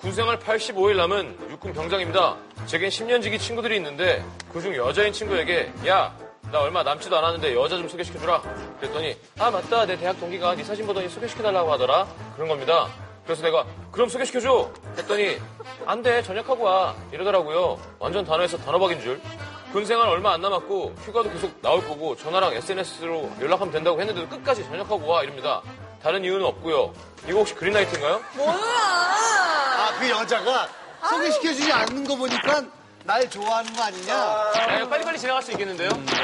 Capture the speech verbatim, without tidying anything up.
군생활 팔십오 일 남은 육군 병장입니다. 제겐 십 년지기 친구들이 있는데 그중 여자인 친구에게 야, 나 얼마 남지도 않았는데 여자 좀 소개시켜주라 그랬더니 아 맞다, 내 대학 동기가 네 사진 보더니 소개시켜달라고 하더라 그런 겁니다. 그래서 내가 그럼 소개시켜줘 했더니 안 돼, 전역하고 와 이러더라고요. 완전 단어에서 단호박인 줄. 군생활 얼마 안 남았고 휴가도 계속 나올 거고 전화랑 에스엔에스로 연락하면 된다고 했는데도 끝까지 전역하고 와 이럽니다. 다른 이유는 없고요. 이거 혹시 그린라이트인가요? 뭐야! 아, 그 여자가 소개시켜주지 않는 거 보니까 날 좋아하는 거 아니냐? 아, 빨리빨리 지나갈 수 있겠는데요? 음.